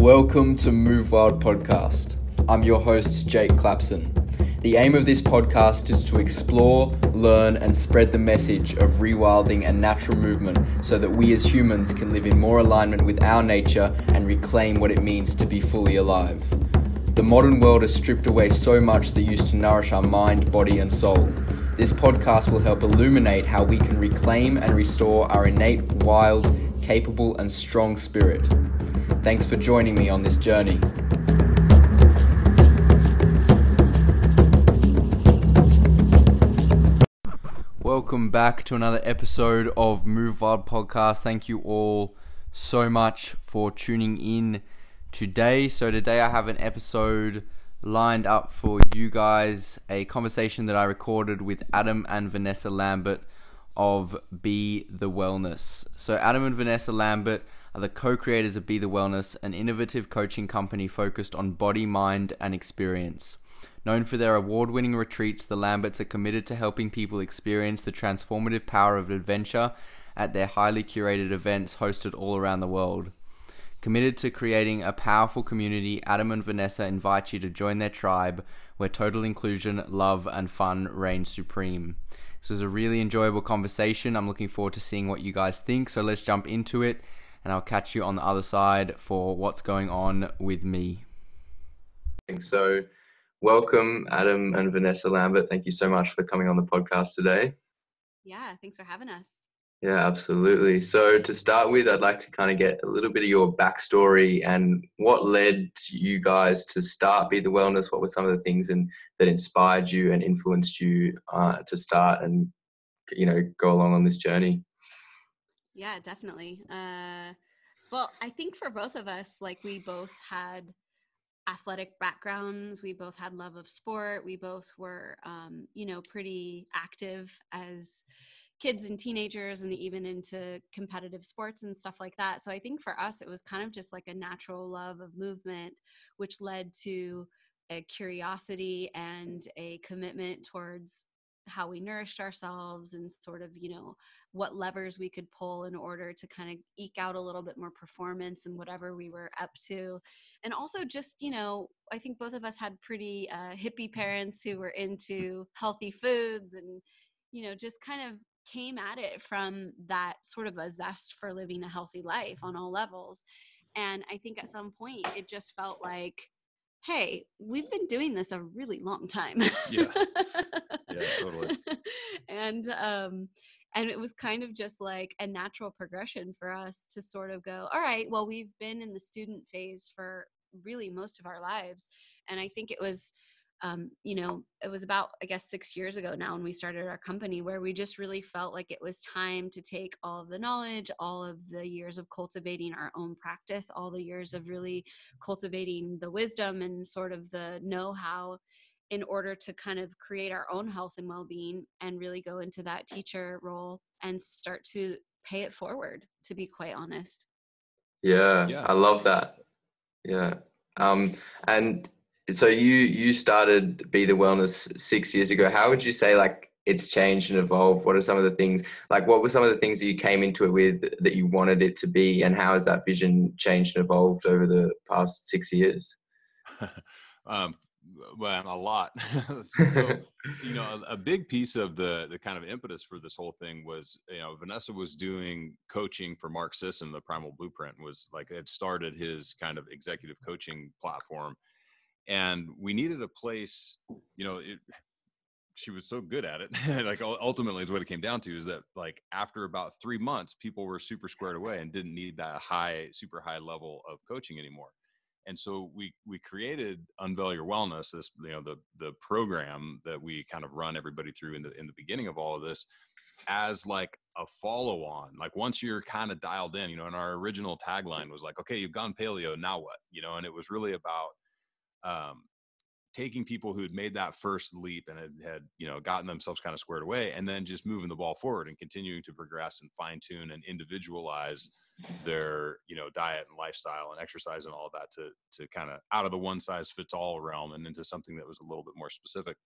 Welcome to Move Wild Podcast. I'm your host, Jake Clapson. The aim of this podcast is to explore, learn, and spread the message of rewilding and natural movement so that we as humans can live in more alignment with our nature and reclaim what it means to be fully alive. The modern world has stripped away so much that used to nourish our mind, body, and soul. This podcast will help illuminate how we can reclaim and restore our innate, wild, capable, and strong spirit. Thanks for joining me on this journey. Welcome back to another episode of Move Wild Podcast. Thank you all so much for tuning in today. So today I have an episode lined up for you guys, a conversation that I recorded with Adam and Vanessa Lambert of Be the Wellness. So Adam and Vanessa Lambert are the co-creators of Be The Wellness, an innovative coaching company focused on body, mind, and experience. Known for their award-winning retreats, the Lamberts are committed to helping people experience the transformative power of adventure at their highly curated events hosted all around the world. Committed to creating a powerful community, Adam and Vanessa invite you to join their tribe, where total inclusion, love, and fun reign supreme. This was a really enjoyable conversation. I'm looking forward to seeing what you guys think, so let's jump into it. And I'll catch you on the other side for what's going on with me. So welcome, Adam and Vanessa Lambert. Thank you so much for coming on the podcast today. Yeah, thanks for having us. Yeah, absolutely. So to start with, I'd like to kind of get a little bit of your backstory and what led you guys to start Be The Wellness. What were some of the things that inspired you and influenced you to start and, you know, go along on this journey? Yeah, definitely. Well, I think for both of us, like, we both had athletic backgrounds. We both had love of sport. We both were, pretty active as kids and teenagers and even into competitive sports and stuff like that. So I think for us, it was kind of just like a natural love of movement, which led to a curiosity and a commitment towards how we nourished ourselves and sort of, you know, what levers we could pull in order to kind of eke out a little bit more performance and whatever we were up to. And also just, you know, I think both of us had pretty hippie parents who were into healthy foods and, you know, just kind of came at it from that sort of a zest for living a healthy life on all levels. And I think at some point it just felt like, hey, we've been doing this a really long time. Yeah, totally. And it was kind of just like a natural progression for us to sort of go, all right, well, we've been in the student phase for really most of our lives. And I think it was, it was about, I guess, 6 years ago now when we started our company, where we just really felt like it was time to take all of the knowledge, all of the years of cultivating our own practice, all the years of really cultivating the wisdom and sort of the know-how in order to kind of create our own health and well-being and really go into that teacher role and start to pay it forward, to be quite honest. Yeah. I love that. Yeah. And so you started Be The Wellness 6 years ago. How would you say, like, it's changed and evolved? What are some of the things, like, what were some of the things that you came into it with that you wanted it to be, and how has that vision changed and evolved over the past 6 years? Well, a lot. So, you know, a big piece of the kind of impetus for this whole thing was, you know, Vanessa was doing coaching for Mark Sisson. The Primal Blueprint was like, it started his kind of executive coaching platform. And we needed a place, you know, she was so good at it. Like, ultimately is what it came down to, is that, like, after about 3 months, people were super squared away and didn't need that super high level of coaching anymore. And so we created Unveil Your Wellness, this, you know, the program that we kind of run everybody through in the beginning of all of this, as like a follow on. Like, once you're kind of dialed in, you know, and our original tagline was like, okay, you've gone paleo, now what? You know, and it was really about taking people who had made that first leap and had, you know, gotten themselves kind of squared away, and then just moving the ball forward and continuing to progress and fine tune and individualize their, you know, diet and lifestyle and exercise and all of that to kind of out of the one size fits all realm and into something that was a little bit more specific.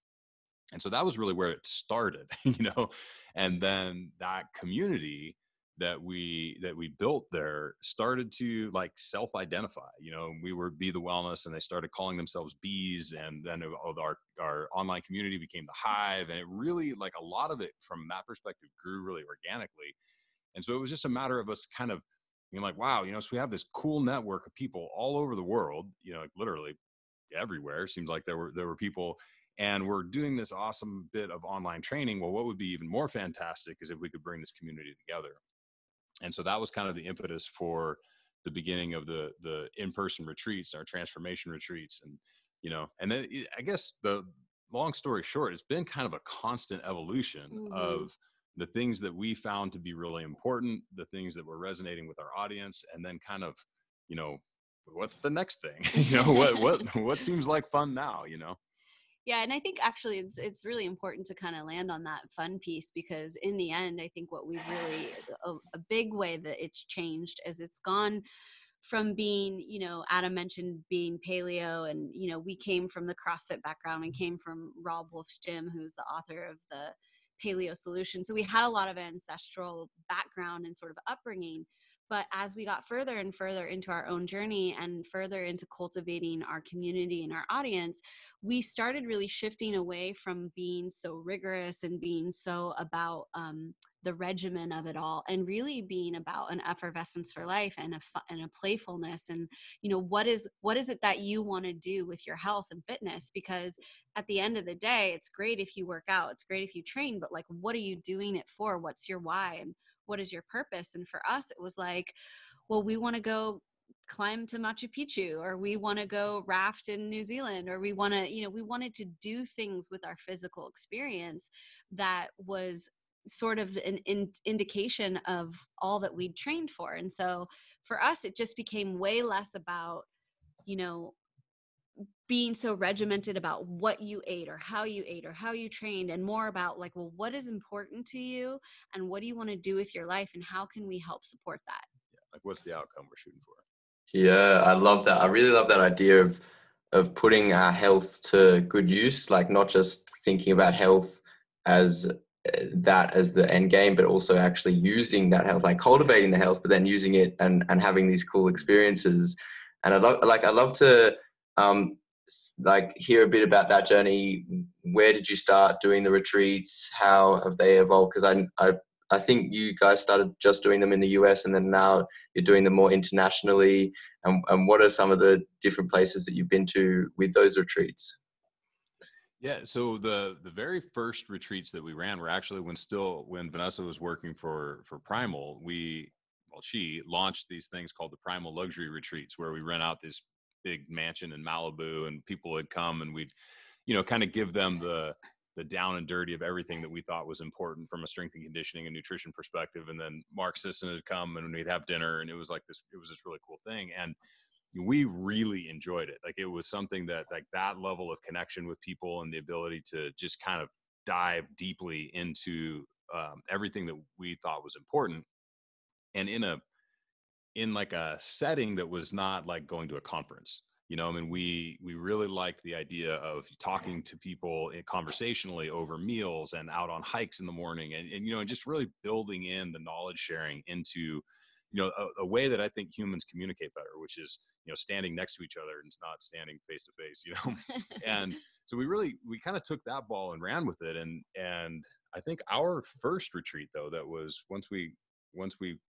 And so that was really where it started, you know, and then that community that we built there started to like self-identify, we were Be the Wellness, and they started calling themselves Bees. And then our online community became the Hive. And it really, like, a lot of it from that perspective grew really organically. And so it was just a matter of us kind of being like, wow, so we have this cool network of people all over the world, like literally everywhere. It seems like there were people, and we're doing this awesome bit of online training. Well, what would be even more fantastic is if we could bring this community together. And so that was kind of the impetus for the beginning of the in-person retreats, our transformation retreats. And, and then I guess the long story short, it's been kind of a constant evolution mm-hmm. of the things that we found to be really important, the things that were resonating with our audience, and then kind of, what's the next thing, what seems like fun now, Yeah. And I think actually it's really important to kind of land on that fun piece, because in the end, I think what we really, a big way that it's changed is it's gone from being, Adam mentioned being paleo, and, we came from the CrossFit background and came from Rob Wolf's gym, who's the author of the Paleo Solution. So we had a lot of ancestral background and sort of upbringing. But as we got further and further into our own journey and further into cultivating our community and our audience, we started really shifting away from being so rigorous and being so about the regimen of it all, and really being about an effervescence for life and a playfulness. And, what is it that you want to do with your health and fitness? Because at the end of the day, it's great if you work out, it's great if you train, but like, what are you doing it for? What's your why? And what is your purpose? And for us, it was like, well, we want to go climb to Machu Picchu, or we want to go raft in New Zealand, or we want to, we wanted to do things with our physical experience that was sort of an indication of all that we'd trained for. And so for us, it just became way less about, being so regimented about what you ate or how you ate or how you trained, and more about like, well, what is important to you and what do you want to do with your life, and how can we help support that? Yeah, like, what's the outcome we're shooting for? Yeah, I love that. I really love that idea of putting our health to good use, like not just thinking about health as that as the end game, but also actually using that health, like cultivating the health, but then using it and having these cool experiences. And I love to hear a bit about that journey. Where did you start doing the retreats? How have they evolved? Because I think you guys started just doing them in the US, and then now you're doing them more internationally. And what are some of the different places that you've been to with those retreats? Yeah, so the very first retreats that we ran were actually when Vanessa was working for Primal. She launched these things called the Primal Luxury Retreats, where we rent out this big mansion in Malibu, and people would come, and we'd, kind of give them the down and dirty of everything that we thought was important from a strength and conditioning and nutrition perspective. And then Mark Sisson would come, and we'd have dinner, and it was this really cool thing. And we really enjoyed it. Like, it was something that, like, that level of connection with people and the ability to just kind of dive deeply into everything that we thought was important. And in a setting that was not like going to a conference, we really liked the idea of talking to people conversationally over meals and out on hikes in the morning, and just really building in the knowledge sharing into, a way that I think humans communicate better, which is, standing next to each other and not standing face to face, and so we kind of took that ball and ran with it. And I think our first retreat, though, that was once we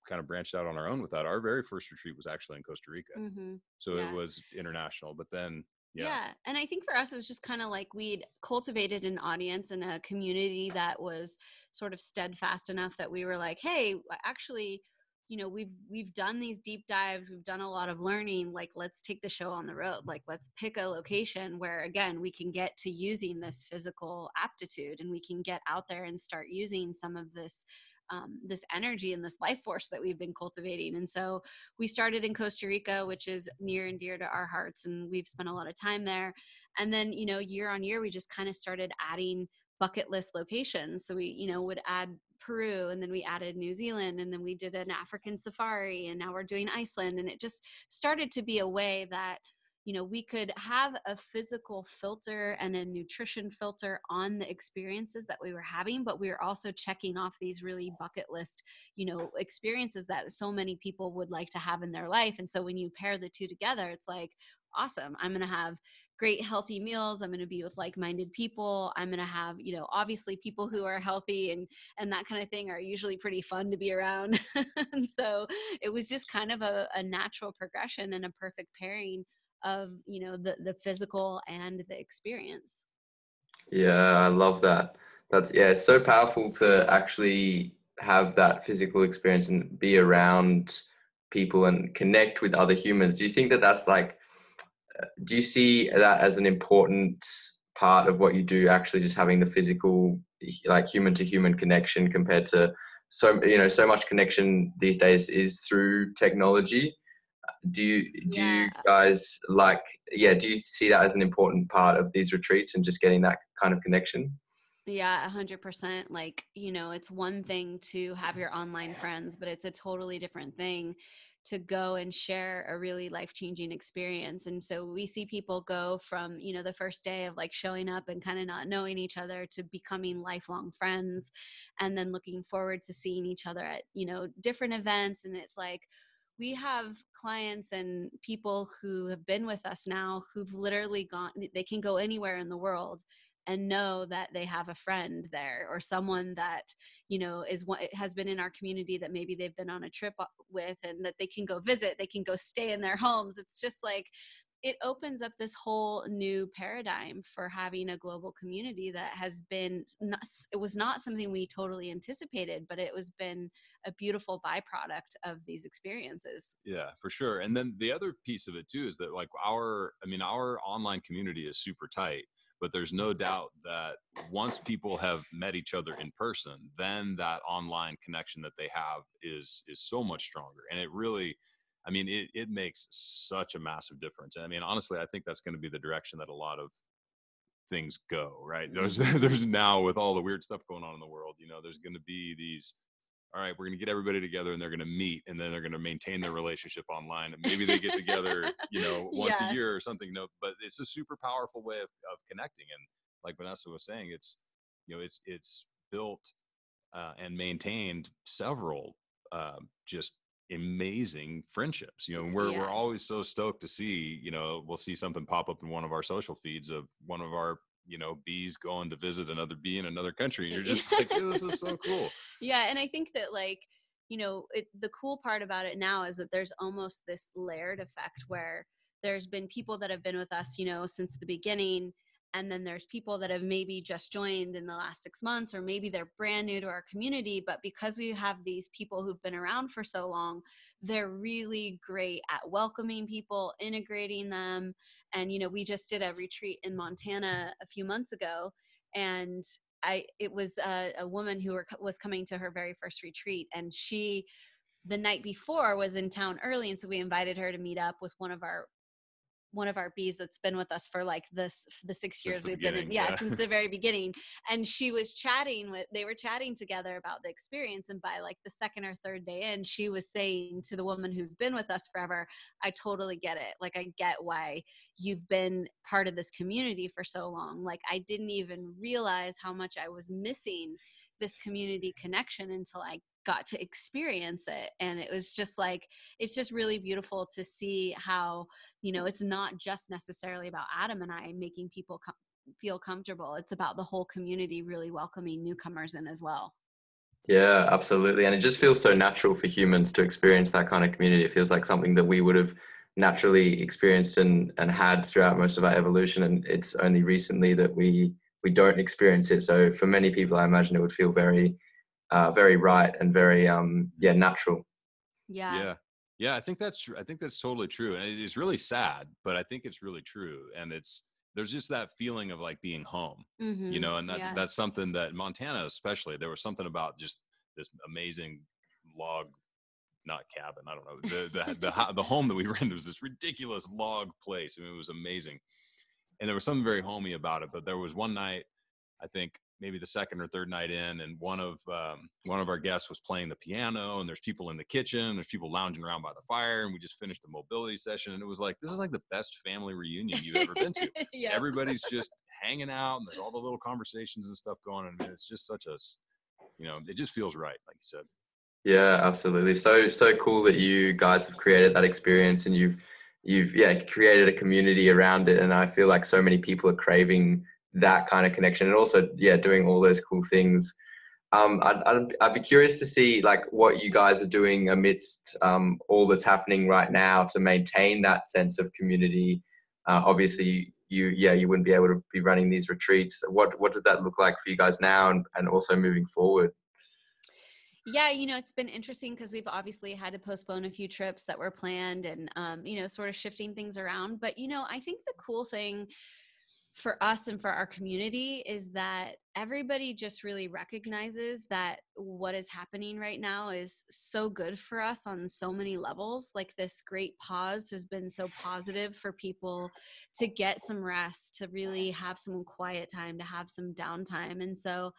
kind of branched out on our own with that, our very first retreat was actually in Costa Rica. Mm-hmm. So yeah. It was international, but then, yeah. And I think for us, it was just kind of like we'd cultivated an audience and a community that was sort of steadfast enough that we were like, hey, actually, we've done these deep dives, we've done a lot of learning, like, let's take the show on the road. Like, let's pick a location where, again, we can get to using this physical aptitude, and we can get out there and start using some of this energy and this life force that we've been cultivating. And so we started in Costa Rica, which is near and dear to our hearts, and we've spent a lot of time there. And then, year on year, we just kind of started adding bucket list locations. So we, would add Peru, and then we added New Zealand, and then we did an African safari, and now we're doing Iceland. And it just started to be a way that you know, we could have a physical filter and a nutrition filter on the experiences that we were having, but we were also checking off these really bucket list, you know, experiences that so many people would like to have in their life. And so when you pair the two together, it's like, awesome, I'm going to have great healthy meals. I'm going to be with like-minded people. I'm going to have, you know, obviously people who are healthy and that kind of thing are usually pretty fun to be around. And so it was just kind of a natural progression and a perfect pairing of, you know, the physical and the experience. Yeah, I love that. That's, yeah, it's so powerful to actually have that physical experience and be around people and connect with other humans. Do you think that that's like, do you see that as an important part of what you do, actually just having the physical, like human to human connection compared to, so, you know, so much connection these days is through technology? Do you guys like, yeah, do you see that as an important part of these retreats and just getting that kind of connection? Yeah, 100%. Like, you know, it's one thing to have your online friends, but it's a totally different thing to go and share a really life-changing experience. And so we see people go from, you know, the first day of like showing up and kind of not knowing each other to becoming lifelong friends, and then looking forward to seeing each other at, you know, different events. And it's like, we have clients and people who have been with us now who've literally gone, they can go anywhere in the world and know that they have a friend there, or someone that, you know, is what has been in our community that maybe they've been on a trip with, and that they can go visit, they can go stay in their homes. It's just like, it opens up this whole new paradigm for having a global community that has been, it was not something we totally anticipated, but it has been a beautiful byproduct of these experiences. Yeah, for sure. And then the other piece of it too, is that like our online community is super tight, but there's no doubt that once people have met each other in person, then that online connection that they have is so much stronger. And it really, I mean, it makes such a massive difference. And I mean, honestly, I think that's going to be the direction that a lot of things go, right? There's now, with all the weird stuff going on in the world, you know, there's going to be these, all right, we're going to get everybody together and they're going to meet, and then they're going to maintain their relationship online, and maybe they get together, you know, once a year or something. No, but it's a super powerful way of connecting. And like Vanessa was saying, it's, you know, it's built and maintained several just amazing friendships, you know, and we're always so stoked to see, you know, we'll see something pop up in one of our social feeds of one of our, you know, bees going to visit another bee in another country. And you're just like, yeah, this is so cool. Yeah. And I think that, like, you know, the cool part about it now is that there's almost this layered effect where there's been people that have been with us, you know, since the beginning. And then there's people that have maybe just joined in the last 6 months, or maybe they're brand new to our community. But because we have these people who've been around for so long, they're really great at welcoming people, integrating them. And, you know, we just did a retreat in Montana a few months ago, and it was a woman who was coming to her very first retreat, and she, the night before, was in town early. And so we invited her to meet up with one of our bees that's been with us for like the 6 years we've been in, since the very beginning. And she was they were chatting together about the experience. And by like the second or third day in, she was saying to the woman who's been with us forever, I totally get it. Like, I get why you've been part of this community for so long. Like, I didn't even realize how much I was missing this community connection until I got to experience it. And it was just like, it's just really beautiful to see how, you know, it's not just necessarily about Adam and I making people feel comfortable. It's about the whole community really welcoming newcomers in as well. Yeah, absolutely. And it just feels so natural for humans to experience that kind of community. It feels like something that we would have naturally experienced and had throughout most of our evolution. And it's only recently that we don't experience it. So for many people, I imagine it would feel very, very right and very, natural. Yeah. Yeah. Yeah. I think that's totally true. And it's really sad, but I think it's really true. And there's just that feeling of like being home, mm-hmm. you know, and that's something that Montana, especially, there was something about just this amazing log, not cabin, I don't know, the home that we rented was this ridiculous log place. I mean, it was amazing. And there was something very homey about it. But there was one night I think maybe the second or third night in, and one of our guests was playing the piano, and there's people in the kitchen, there's people lounging around by the fire, and we just finished a mobility session, and it was like, this is like the best family reunion you've ever been to. Yeah. Everybody's just hanging out, and there's all the little conversations and stuff going on. I mean, it's just such a, you know, it just feels right, like you said. Yeah, absolutely. So cool that you guys have created that experience, and you've created a community around it. And I feel like so many people are craving that kind of connection, and also, yeah, doing all those cool things. I'd be curious to see like what you guys are doing amidst all that's happening right now to maintain that sense of community. Obviously you wouldn't be able to be running these retreats. What does that look like for you guys now, and also moving forward? Yeah, you know, it's been interesting because we've obviously had to postpone a few trips that were planned, and, you know, sort of shifting things around. But, you know, I think the cool thing for us and for our community is that everybody just really recognizes that what is happening right now is so good for us on so many levels. Like, this great pause has been so positive for people to get some rest, to really have some quiet time, to have some downtime. And so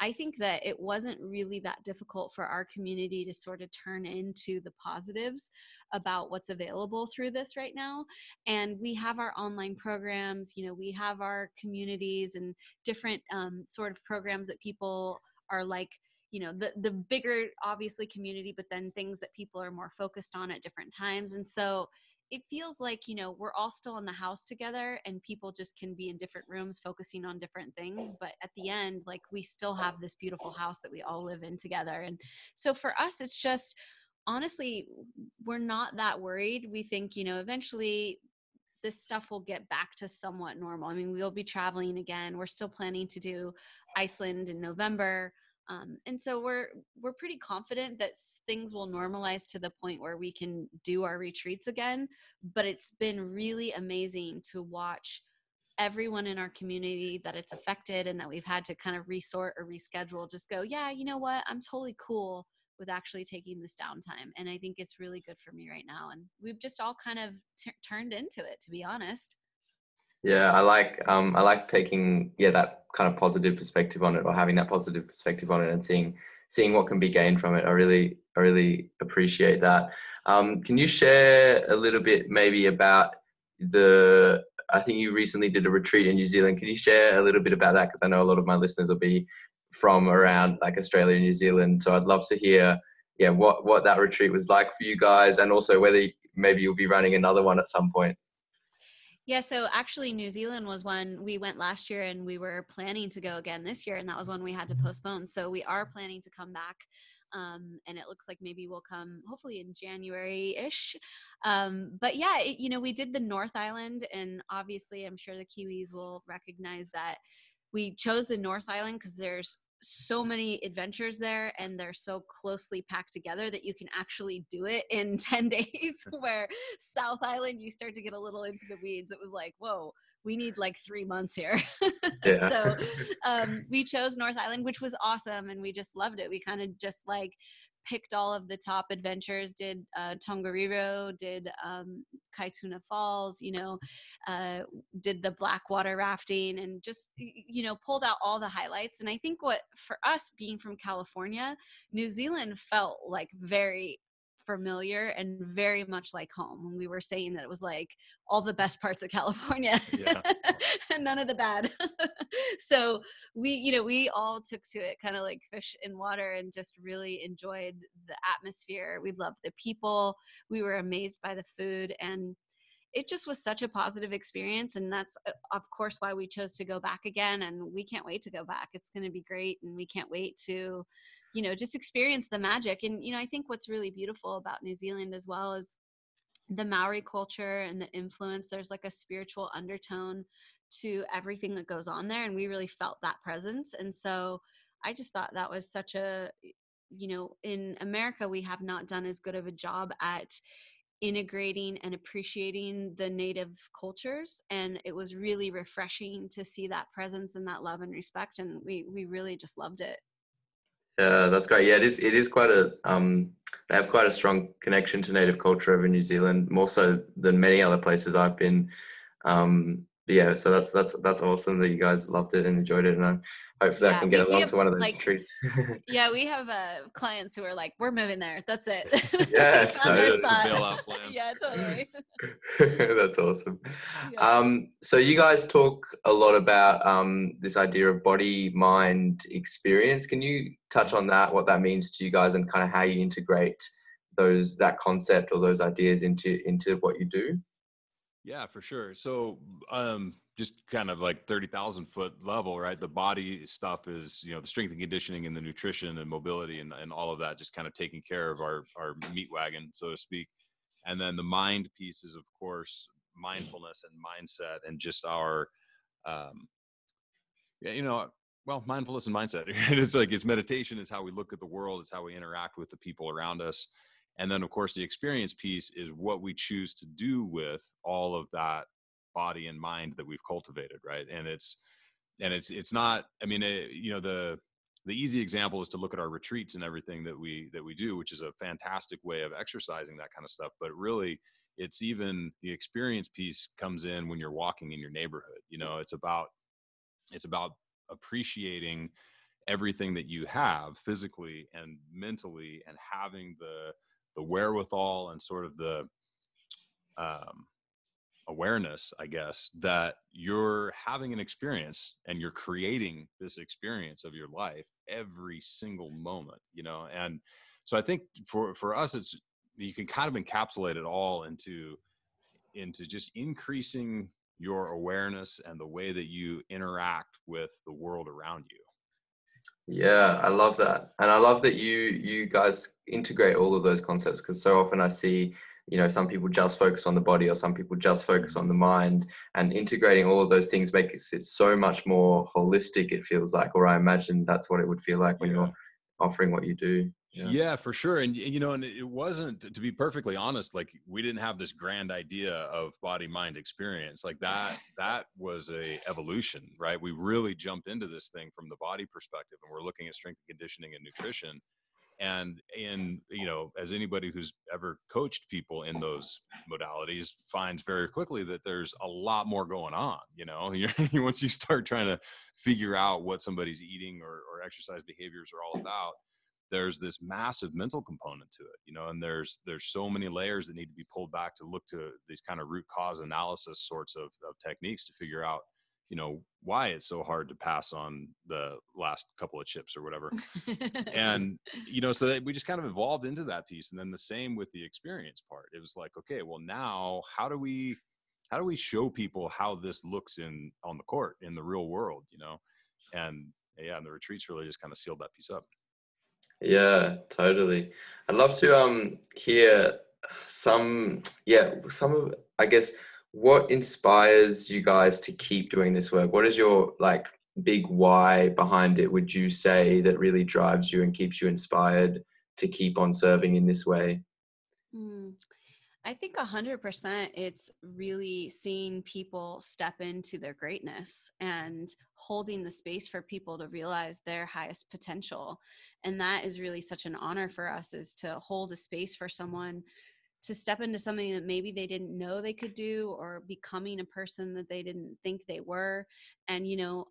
I think that it wasn't really that difficult for our community to sort of turn into the positives about what's available through this right now. And we have our online programs, you know, we have our communities and different sort of programs that people are like, you know, the bigger, obviously, community, but then things that people are more focused on at different times. And so it feels like, you know, we're all still in the house together, and people just can be in different rooms focusing on different things. But at the end, like, we still have this beautiful house that we all live in together. And so for us, it's just, honestly, we're not that worried. We think, you know, eventually this stuff will get back to somewhat normal. I mean, we'll be traveling again. We're still planning to do Iceland in November. And so we're pretty confident that things will normalize to the point where we can do our retreats again. But it's been really amazing to watch everyone in our community that it's affected and that we've had to kind of resort or reschedule, just go, yeah, you know what, I'm totally cool with actually taking this downtime. And I think it's really good for me right now. And we've just all kind of turned into it, to be honest. Yeah, I like taking that kind of positive perspective on it, or having that positive perspective on it, and seeing what can be gained from it. I really appreciate that. Can you share a little bit maybe about I think you recently did a retreat in New Zealand. Can you share a little bit about that? Because I know a lot of my listeners will be from around like Australia and New Zealand, so I'd love to hear what that retreat was like for you guys, and also whether maybe you'll be running another one at some point. Yeah, so actually New Zealand was one we went last year, and we were planning to go again this year, and that was one we had to postpone. So we are planning to come back, and it looks like maybe we'll come hopefully in January-ish. But yeah, we did the North Island, and obviously I'm sure the Kiwis will recognize that we chose the North Island because there's so many adventures there, and they're so closely packed together that you can actually do it in 10 days, where South Island, you start to get a little into the weeds. It was like, whoa, we need like 3 months here. Yeah. So we chose North Island, which was awesome. And we just loved it. We kind of just like picked all of the top adventures, did Tongariro, did Kaituna Falls, did the Blackwater rafting, and just, pulled out all the highlights. And I think what, for us being from California, New Zealand felt like very familiar and very much like home. When we were saying that it was like all the best parts of California, yeah. And none of the bad. So we all took to it kind of like fish in water, and just really enjoyed the atmosphere. We loved the people. We were amazed by the food, and it just was such a positive experience. And that's of course why we chose to go back again. And we can't wait to go back. It's going to be great. And we can't wait to, just experience the magic. And, I think what's really beautiful about New Zealand as well is the Maori culture and the influence. There's like a spiritual undertone to everything that goes on there. And we really felt that presence. And so I just thought that was such a, in America, we have not done as good of a job at integrating and appreciating the native cultures. And it was really refreshing to see that presence and that love and respect. And we really just loved it. Yeah, that's great. Yeah, it is quite a, they have quite a strong connection to native culture over in New Zealand, more so than many other places I've been. But yeah, so that's awesome that you guys loved it and enjoyed it, and hopefully I can get along to one of those trees. Yeah, we have clients who are like, we're moving there, that's it. Yeah, so yeah, totally. That's awesome. Yeah. So you guys talk a lot about this idea of body mind experience. Can you touch on that, what that means to you guys, and kind of how you integrate those, that concept or those ideas into what you do? Yeah, for sure. So just kind of like 30,000 foot level, right? The body stuff is, you know, the strength and conditioning and the nutrition and mobility and all of that, just kind of taking care of our meat wagon, so to speak. And then the mind piece is, of course, mindfulness and mindset and just our, mindfulness and mindset. It's like, it's meditation, it's how we look at the world, it's how we interact with the people around us. And then, of course, the experience piece is what we choose to do with all of that body and mind that we've cultivated, right? And it's not, I mean, the easy example is to look at our retreats and everything that we do, which is a fantastic way of exercising that kind of stuff. But really, it's even the experience piece comes in when you're walking in your neighborhood. You know, it's about appreciating everything that you have physically and mentally, and having the wherewithal and sort of the awareness, I guess, that you're having an experience and you're creating this experience of your life every single moment, you know? And so I think for us, it's, you can kind of encapsulate it all into just increasing your awareness and the way that you interact with the world around you. Yeah, I love that. And I love that you guys integrate all of those concepts, because so often I see, you know, some people just focus on the body or some people just focus on the mind, and integrating all of those things makes it so much more holistic, it feels like, or I imagine that's what it would feel like when you're offering what you do. Yeah, for sure. And, you know, and it wasn't, to be perfectly honest, like we didn't have this grand idea of body mind experience like that. That was a evolution, right? We really jumped into this thing from the body perspective, and we're looking at strength and conditioning and nutrition. And in, you know, as anybody who's ever coached people in those modalities finds very quickly that there's a lot more going on, you know, once you start trying to figure out what somebody's eating or exercise behaviors are all about, there's this massive mental component to it, you know, and there's so many layers that need to be pulled back to look to these kind of root cause analysis sorts of techniques to figure out, you know, why it's so hard to pass on the last couple of chips or whatever. And, you know, so that we just kind of evolved into that piece. And then the same with the experience part. It was like, okay, well now how do we show people how this looks on the court in the real world, you know? And yeah, and the retreats really just kind of sealed that piece up. Yeah, totally. I'd love to hear some of, I guess, what inspires you guys to keep doing this work? What is your like big why behind it, would you say, that really drives you and keeps you inspired to keep on serving in this way? I think 100% it's really seeing people step into their greatness and holding the space for people to realize their highest potential. And that is really such an honor for us, is to hold a space for someone to step into something that maybe they didn't know they could do, or becoming a person that they didn't think they were. And, you know,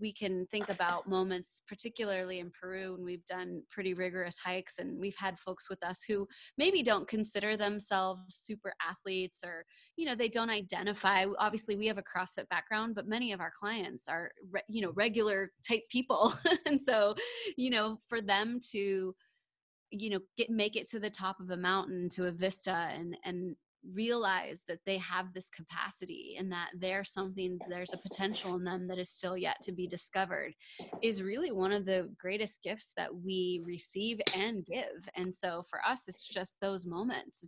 we can think about moments, particularly in Peru, and we've done pretty rigorous hikes, and we've had folks with us who maybe don't consider themselves super athletes, or, you know, they don't identify. Obviously we have a CrossFit background, but many of our clients are, you know, regular type people. And so, you know, for them to, you know, make it to the top of a mountain, to a vista, and realize that they have this capacity and that there's something, there's a potential in them that is still yet to be discovered, is really one of the greatest gifts that we receive and give. And so for us, it's just those moments.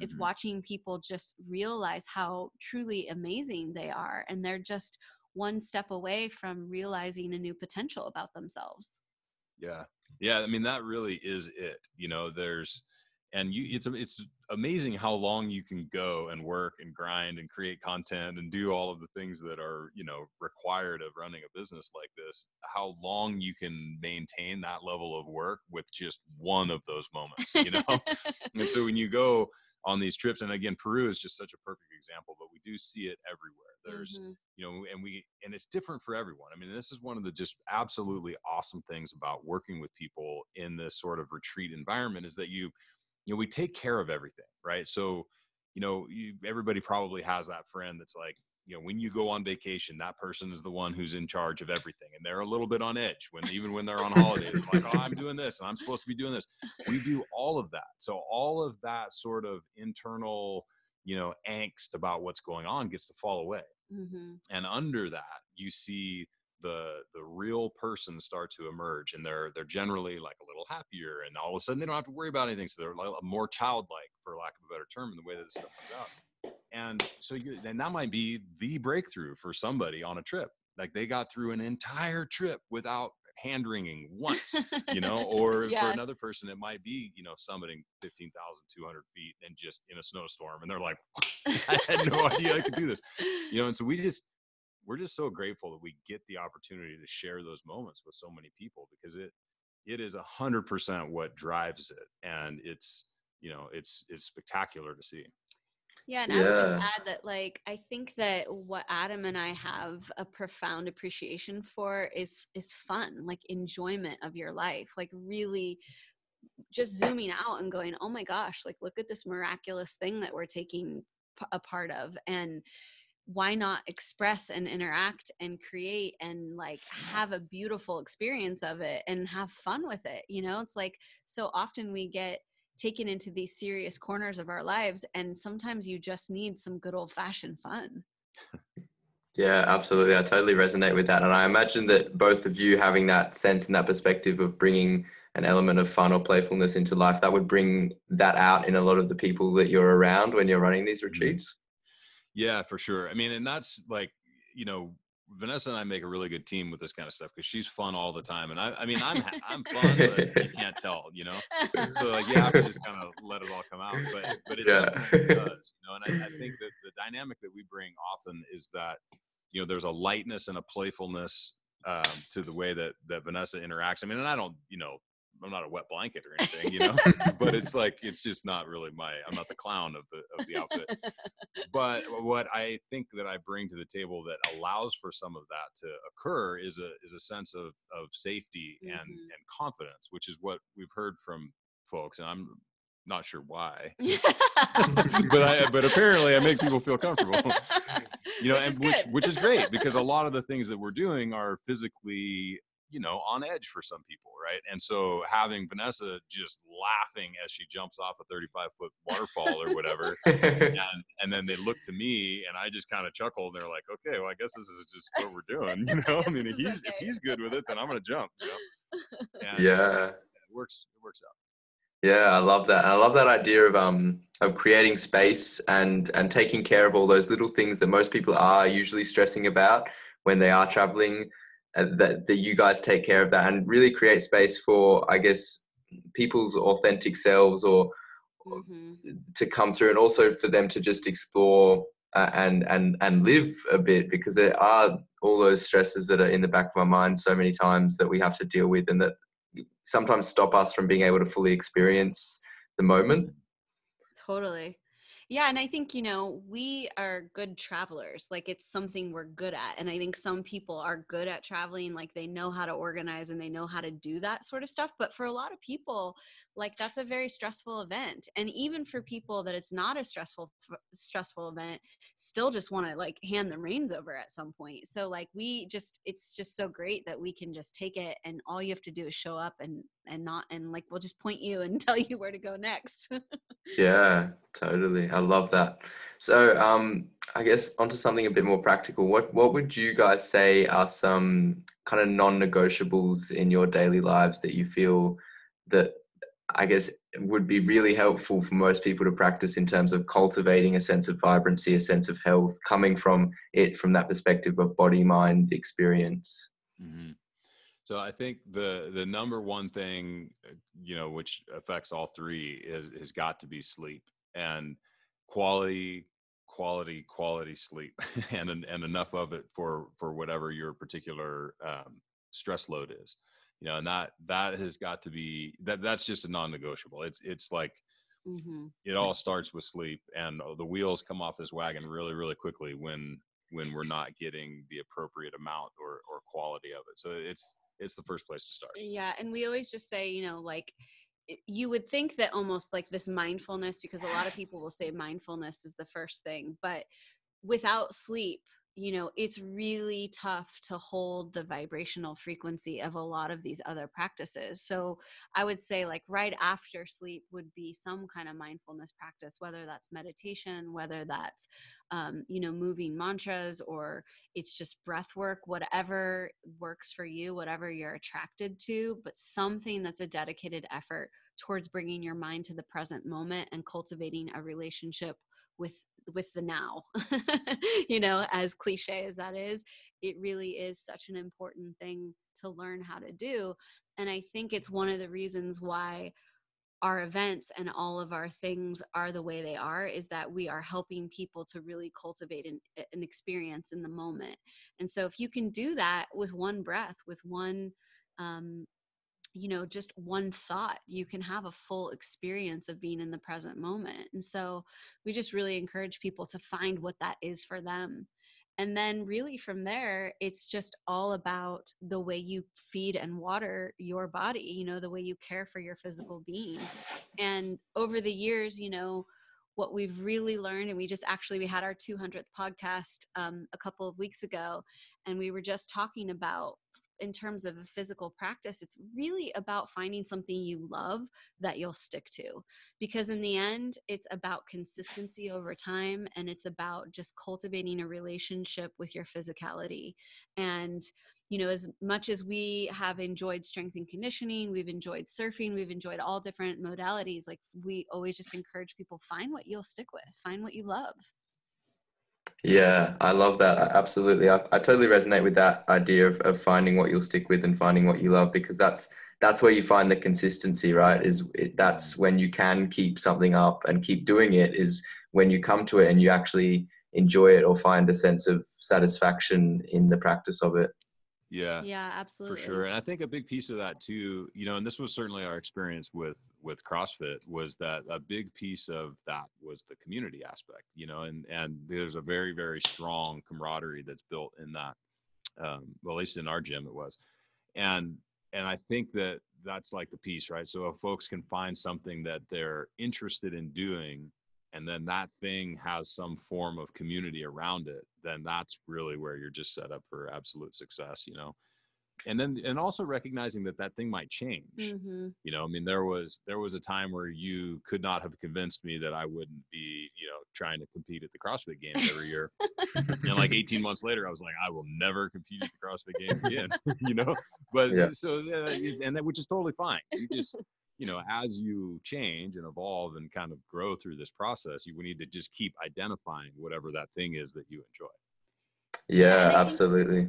It's watching people just realize how truly amazing they are. And they're just one step away from realizing a new potential about themselves. Yeah. Yeah. I mean, that really is it, you know, it's amazing how long you can go and work and grind and create content and do all of the things that are, you know, required of running a business like this, how long you can maintain that level of work with just one of those moments, you know? And so when you go on these trips, and again, Peru is just such a perfect example, but we do see it everywhere. There's, you know, and it's different for everyone. I mean, this is one of the just absolutely awesome things about working with people in this sort of retreat environment is that you know, we take care of everything, right? So, you know, everybody probably has that friend that's like, you know, when you go on vacation, that person is the one who's in charge of everything. And they're a little bit on edge even when they're on holiday. They're like, oh, I'm doing this and I'm supposed to be doing this. We do all of that. So all of that sort of internal, you know, angst about what's going on gets to fall away. And under that, you see the real person start to emerge, and they're generally like a little happier, and all of a sudden they don't have to worry about anything. So they're like more childlike, for lack of a better term, in the way that this stuff comes out. And so and that might be the breakthrough for somebody on a trip. Like they got through an entire trip without hand wringing once, you know, or for another person, it might be, you know, summiting 15,200 feet and just in a snowstorm. And they're like, I had no idea I could do this, you know? And so we're just so grateful that we get the opportunity to share those moments with so many people, because it is 100% what drives it. And it's, you know, it's spectacular to see. Yeah. And I would just add that, like, I think that what Adam and I have a profound appreciation for is fun, like enjoyment of your life, like really just zooming out and going, oh my gosh, like, look at this miraculous thing that we're taking a part of. And why not express and interact and create and like have a beautiful experience of it and have fun with it. You know, it's like, so often we get taken into these serious corners of our lives, and sometimes you just need some good old-fashioned fun. Yeah, absolutely. I totally resonate with that. And I imagine that both of you having that sense and that perspective of bringing an element of fun or playfulness into life, that would bring that out in a lot of the people that you're around when you're running these retreats. Yeah, for sure. I mean, and that's like, you know, Vanessa and I make a really good team with this kind of stuff, because she's fun all the time. And I'm fun, but you can't tell, you know? So like, yeah, I can just kind of let it all come out, but it definitely does, you know? And I think that the dynamic that we bring often is that, you know, there's a lightness and a playfulness to the way that Vanessa interacts. I mean, and I don't, you know, I'm not a wet blanket or anything, you know, but it's like, it's just not really I'm not the clown of the outfit. But what I think that I bring to the table that allows for some of that to occur is a sense of safety and confidence, which is what we've heard from folks. And I'm not sure why, but apparently I make people feel comfortable, you know, which is great, because a lot of the things that we're doing are physically, you know, on edge for some people, right? And so having Vanessa just laughing as she jumps off a 35-foot waterfall or whatever, and then they look to me and I just kind of chuckle, and they're like, okay, well, I guess this is just what we're doing, you know? I mean, if he's good with it, then I'm going to jump, you know? And it works out. Yeah, I love that. And I love that idea of creating space and taking care of all those little things that most people are usually stressing about when they are traveling. That you guys take care of that and really create space for, I guess, people's authentic selves or to come through, and also for them to just explore and live a bit, because there are all those stresses that are in the back of our mind so many times that we have to deal with, and that sometimes stop us from being able to fully experience the moment. Totally. Yeah. And I think, you know, we are good travelers. Like, it's something we're good at. And I think some people are good at traveling. Like, they know how to organize and they know how to do that sort of stuff. But for a lot of people, like, that's a very stressful event. And even for people that it's not a stressful event, still just want to like hand the reins over at some point. So like, it's just so great that we can just take it, and all you have to do is show up and like, we'll just point you and tell you where to go next. Yeah, totally. I love that. So I guess onto something a bit more practical. What would you guys say are some kind of non-negotiables in your daily lives that you feel that, I guess, would be really helpful for most people to practice in terms of cultivating a sense of vibrancy, a sense of health, coming from it from that perspective of body, mind, experience? Mm-hmm. So I think the number one thing, you know, which affects all three has got to be sleep, and quality sleep, and enough of it for whatever your particular stress load is, you know, and that has got to be, that's just a non-negotiable. It's like, it all starts with sleep, and the wheels come off this wagon really, really quickly when when we're not getting the appropriate amount or quality of it. So it's the first place to start. Yeah. And we always just say, you know, like, you would think that almost like this mindfulness, because a lot of people will say mindfulness is the first thing, but without sleep, you know, it's really tough to hold the vibrational frequency of a lot of these other practices. So I would say, like, right after sleep would be some kind of mindfulness practice, whether that's meditation, whether that's, you know, moving mantras, or it's just breath work, whatever works for you, whatever you're attracted to, but something that's a dedicated effort towards bringing your mind to the present moment and cultivating a relationship with the now. You know, as cliche as that is, it really is such an important thing to learn how to do. And I think it's one of the reasons why our events and all of our things are the way they are, is that we are helping people to really cultivate an experience in the moment. And so if you can do that with one breath, with one, you know, just one thought, you can have a full experience of being in the present moment. And so we just really encourage people to find what that is for them. And then really from there, it's just all about the way you feed and water your body, you know, the way you care for your physical being. And over the years, you know, what we've really learned, and we had our 200th podcast a couple of weeks ago, and we were just talking about, in terms of a physical practice, it's really about finding something you love that you'll stick to, because in the end, it's about consistency over time, and it's about just cultivating a relationship with your physicality. And, you know, as much as we have enjoyed strength and conditioning, we've enjoyed surfing, we've enjoyed all different modalities, like, we always just encourage people, find what you'll stick with, find what you love. Yeah, I love that. Absolutely. I totally resonate with that idea of finding what you'll stick with and finding what you love, because that's where you find the consistency, right? That's when you can keep something up and keep doing it, is when you come to it and you actually enjoy it or find a sense of satisfaction in the practice of it. Yeah. Yeah, absolutely. For sure. And I think a big piece of that too, you know, and this was certainly our experience with CrossFit, was that a big piece of that was the community aspect, you know, and there's a very, very strong camaraderie that's built in that, well, at least in our gym it was. And I think that that's like the piece, right? So if folks can find something that they're interested in doing, and then that thing has some form of community around it, then that's really where you're just set up for absolute success, you know? And also recognizing that that thing might change. Mm-hmm. You know, I mean, there was a time where you could not have convinced me that I wouldn't be, you know, trying to compete at the CrossFit Games every year. And like 18 months later, I was like, I will never compete at the CrossFit Games again, you know? But yeah. And that, which is totally fine. You just, you know, as you change and evolve and kind of grow through this process, we need to just keep identifying whatever that thing is that you enjoy. Yeah, absolutely.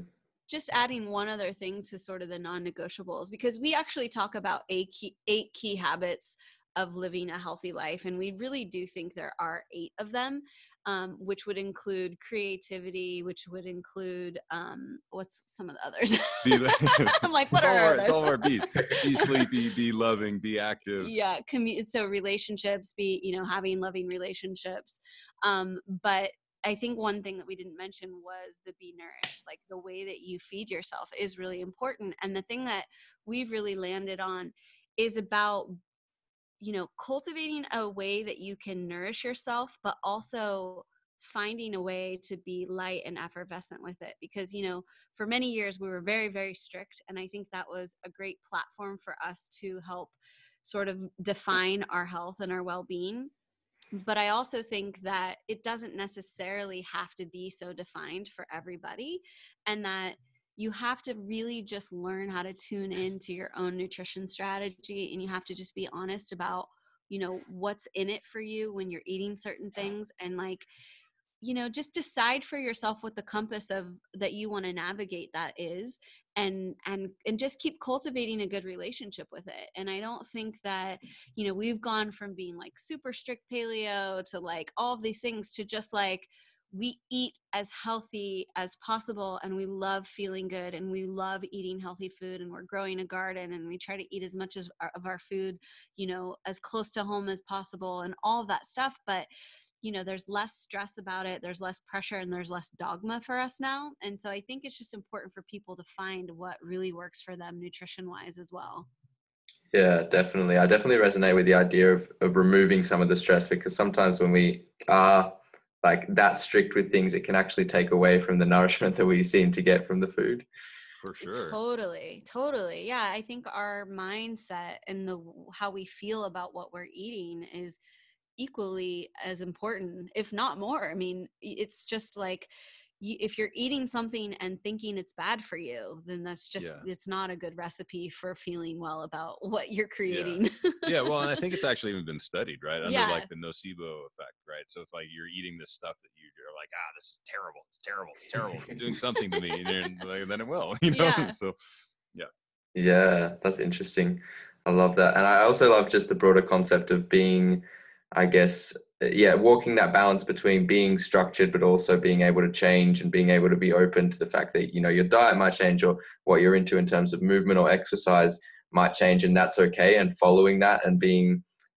Just adding one other thing to sort of the non-negotiables, because we actually talk about eight key habits of living a healthy life. And we really do think there are 8 of them, which would include creativity, which would include, what's some of the others? I'm like, what are others? It's all our B's. Be sleepy, be loving, be active. Yeah. So relationships, be, you know, having loving relationships. But I think one thing that we didn't mention was the be nourished, like the way that you feed yourself is really important. And the thing that we've really landed on is about, you know, cultivating a way that you can nourish yourself, but also finding a way to be light and effervescent with it. Because, you know, for many years we were very, very strict. And I think that was a great platform for us to help sort of define our health and our well-being. But I also think that it doesn't necessarily have to be so defined for everybody, and that you have to really just learn how to tune into your own nutrition strategy, and you have to just be honest about, you know, what's in it for you when you're eating certain things, and, like, you know, just decide for yourself what the compass of that you want to navigate that is, and just keep cultivating a good relationship with it. And I don't think that, you know, we've gone from being like super strict paleo to like all of these things to just like, we eat as healthy as possible, and we love feeling good, and we love eating healthy food, and we're growing a garden, and we try to eat as much as of our food, you know, as close to home as possible, and all that stuff. But you know, there's less stress about it, there's less pressure, and there's less dogma for us now. And so I think it's just important for people to find what really works for them nutrition-wise as well. Yeah, definitely. I definitely resonate with the idea of removing some of the stress, because sometimes when we are like that strict with things, it can actually take away from the nourishment that we seem to get from the food. For sure. Totally. Yeah. I think our mindset and how we feel about what we're eating is equally as important, if not more. I mean, it's just like, if you're eating something and thinking it's bad for you, then that's just, it's not a good recipe for feeling well about what you're creating. Yeah. Yeah, well, and I think it's actually even been studied, right? Under like the nocebo effect, right? So if like you're eating this stuff that you're like, ah, this is terrible, it's terrible, it's doing something to me, and you're like, then it will, you know? Yeah. So, yeah. Yeah, that's interesting. I love that. And I also love just the broader concept of being, I guess, walking that balance between being structured but also being able to change and being able to be open to the fact that, you know, your diet might change or what you're into in terms of movement or exercise might change, and that's okay, and following that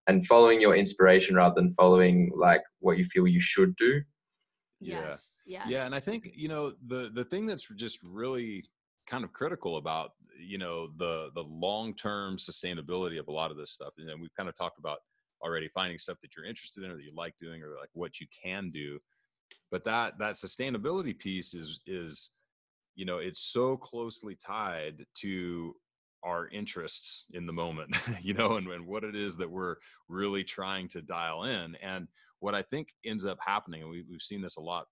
and following your inspiration rather than following like what you feel you should do. Yes. Yeah, and I think, you know, the thing that's just really kind of critical about, you know, the long-term sustainability of a lot of this stuff, and we've kind of talked about already finding stuff that you're interested in or that you like doing or like what you can do. But that sustainability piece is, you know, it's so closely tied to our interests in the moment, you know, and what it is that we're really trying to dial in. And what I think ends up happening, and we've seen this a lot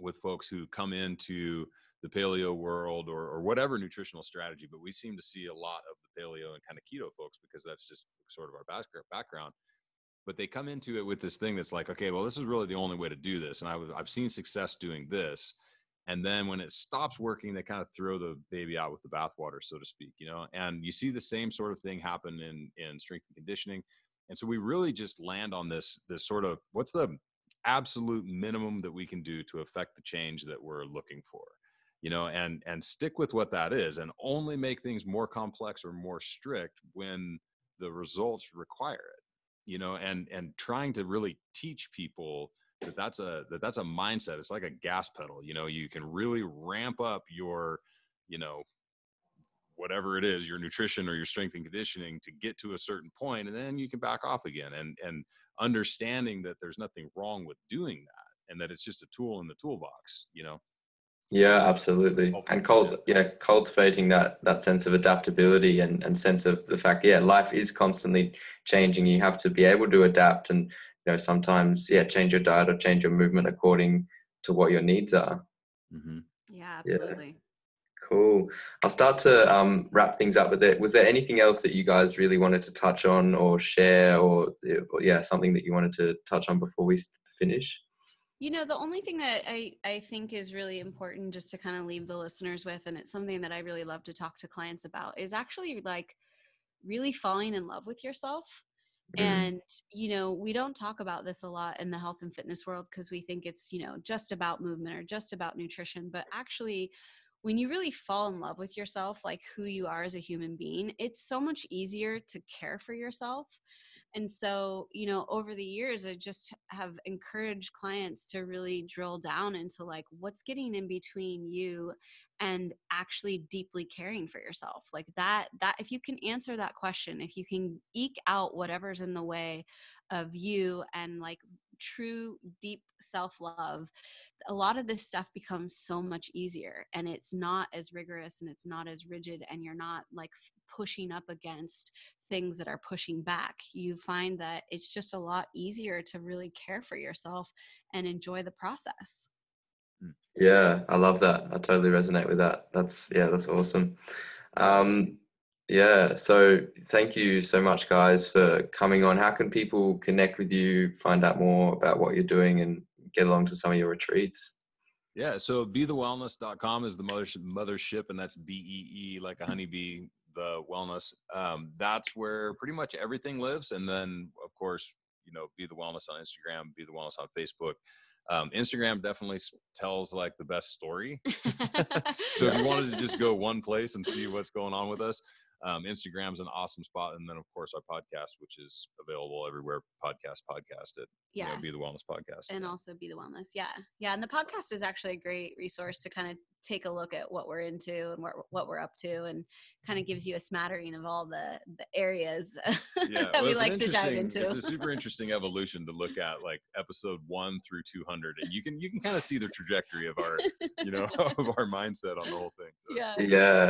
with folks who come into the paleo world or whatever nutritional strategy, but we seem to see a lot of the paleo and kind of keto folks because that's just sort of our background. But they come into it with this thing that's like, okay, well, this is really the only way to do this. And I've seen success doing this. And then when it stops working, they kind of throw the baby out with the bathwater, so to speak, you know, and you see the same sort of thing happen in strength and conditioning. And so we really just land on this sort of, what's the absolute minimum that we can do to affect the change that we're looking for? You know, and stick with what that is and only make things more complex or more strict when the results require it, you know, and trying to really teach people that that's a mindset. It's like a gas pedal, you know, you can really ramp up your, you know, whatever it is, your nutrition or your strength and conditioning to get to a certain point, and then you can back off again, and understanding that there's nothing wrong with doing that and that it's just a tool in the toolbox, you know? Yeah, absolutely. And cultivating that sense of adaptability and sense of the fact, life is constantly changing. You have to be able to adapt and, you know, sometimes, change your diet or change your movement according to what your needs are. Mm-hmm. Yeah, absolutely. Yeah. Cool. I'll start to wrap things up with it. Was there anything else that you guys really wanted to touch on or share or something that you wanted to touch on before we finish? You know, the only thing that I think is really important just to kind of leave the listeners with, and it's something that I really love to talk to clients about, is actually like really falling in love with yourself. Mm-hmm. And, you know, we don't talk about this a lot in the health and fitness world because we think it's, you know, just about movement or just about nutrition. But actually, when you really fall in love with yourself, like who you are as a human being, it's so much easier to care for yourself. And so, you know, over the years, I just have encouraged clients to really drill down into like what's getting in between you and actually deeply caring for yourself. Like that if you can answer that question, if you can eke out whatever's in the way of you and like true deep self-love, a lot of this stuff becomes so much easier, and it's not as rigorous and it's not as rigid, and you're not like pushing up against things that are pushing back. You find that it's just a lot easier to really care for yourself and enjoy the process. Yeah, I love that. I totally resonate with that. That's awesome. Yeah. So thank you so much, guys, for coming on. How can people connect with you, find out more about what you're doing, and get along to some of your retreats? Yeah. So BeTheWellness.com is the mothership, and that's BEE, like a honeybee, the wellness. That's where pretty much everything lives. And then, of course, you know, Be The Wellness on Instagram, Be The Wellness on Facebook. Instagram definitely tells like the best story. So if you wanted to just go one place and see what's going on with us, Instagram's an awesome spot. And then of course our podcast, which is available everywhere podcasted. Yeah. You know, Be the Wellness Podcast. And also Be the Wellness. Yeah. Yeah. And the podcast is actually a great resource to kind of take a look at what we're into and what we're up to, and kind of gives you a smattering of all the areas we like to dive into. It's a super interesting evolution to look at, like episode 1 through 200, and you can kind of see the trajectory of our, of our mindset on the whole thing.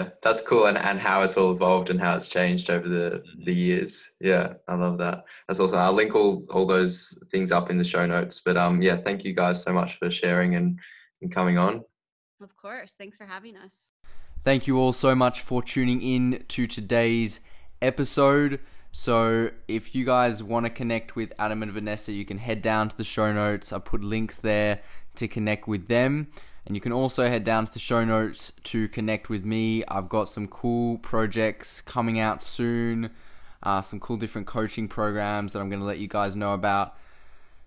So that's cool. And how it's all evolved and how it's changed over the years. Yeah. I love that. That's awesome. I'll link all those things up in the show notes, but thank you guys so much for sharing and coming on. Of course. Thanks for having us. Thank you all so much for tuning in to today's episode. So if you guys want to connect with Adam and Vanessa, you can head down to the show notes. I put links there to connect with them. And you can also head down to the show notes to connect with me. I've got some cool projects coming out soon. Some cool different coaching programs that I'm going to let you guys know about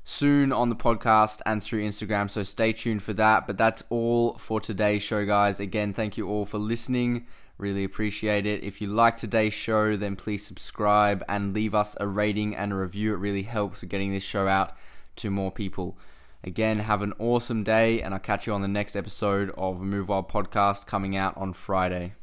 soon on the podcast and through Instagram, so stay tuned for that. But that's all for today's show, guys. Again, thank you all for listening. Really appreciate it. If you like today's show, then please subscribe and leave us a rating and a review. It really helps with getting this show out to more people. Again, have an awesome day, and I'll catch you on the next episode of Move Wild Podcast coming out on Friday.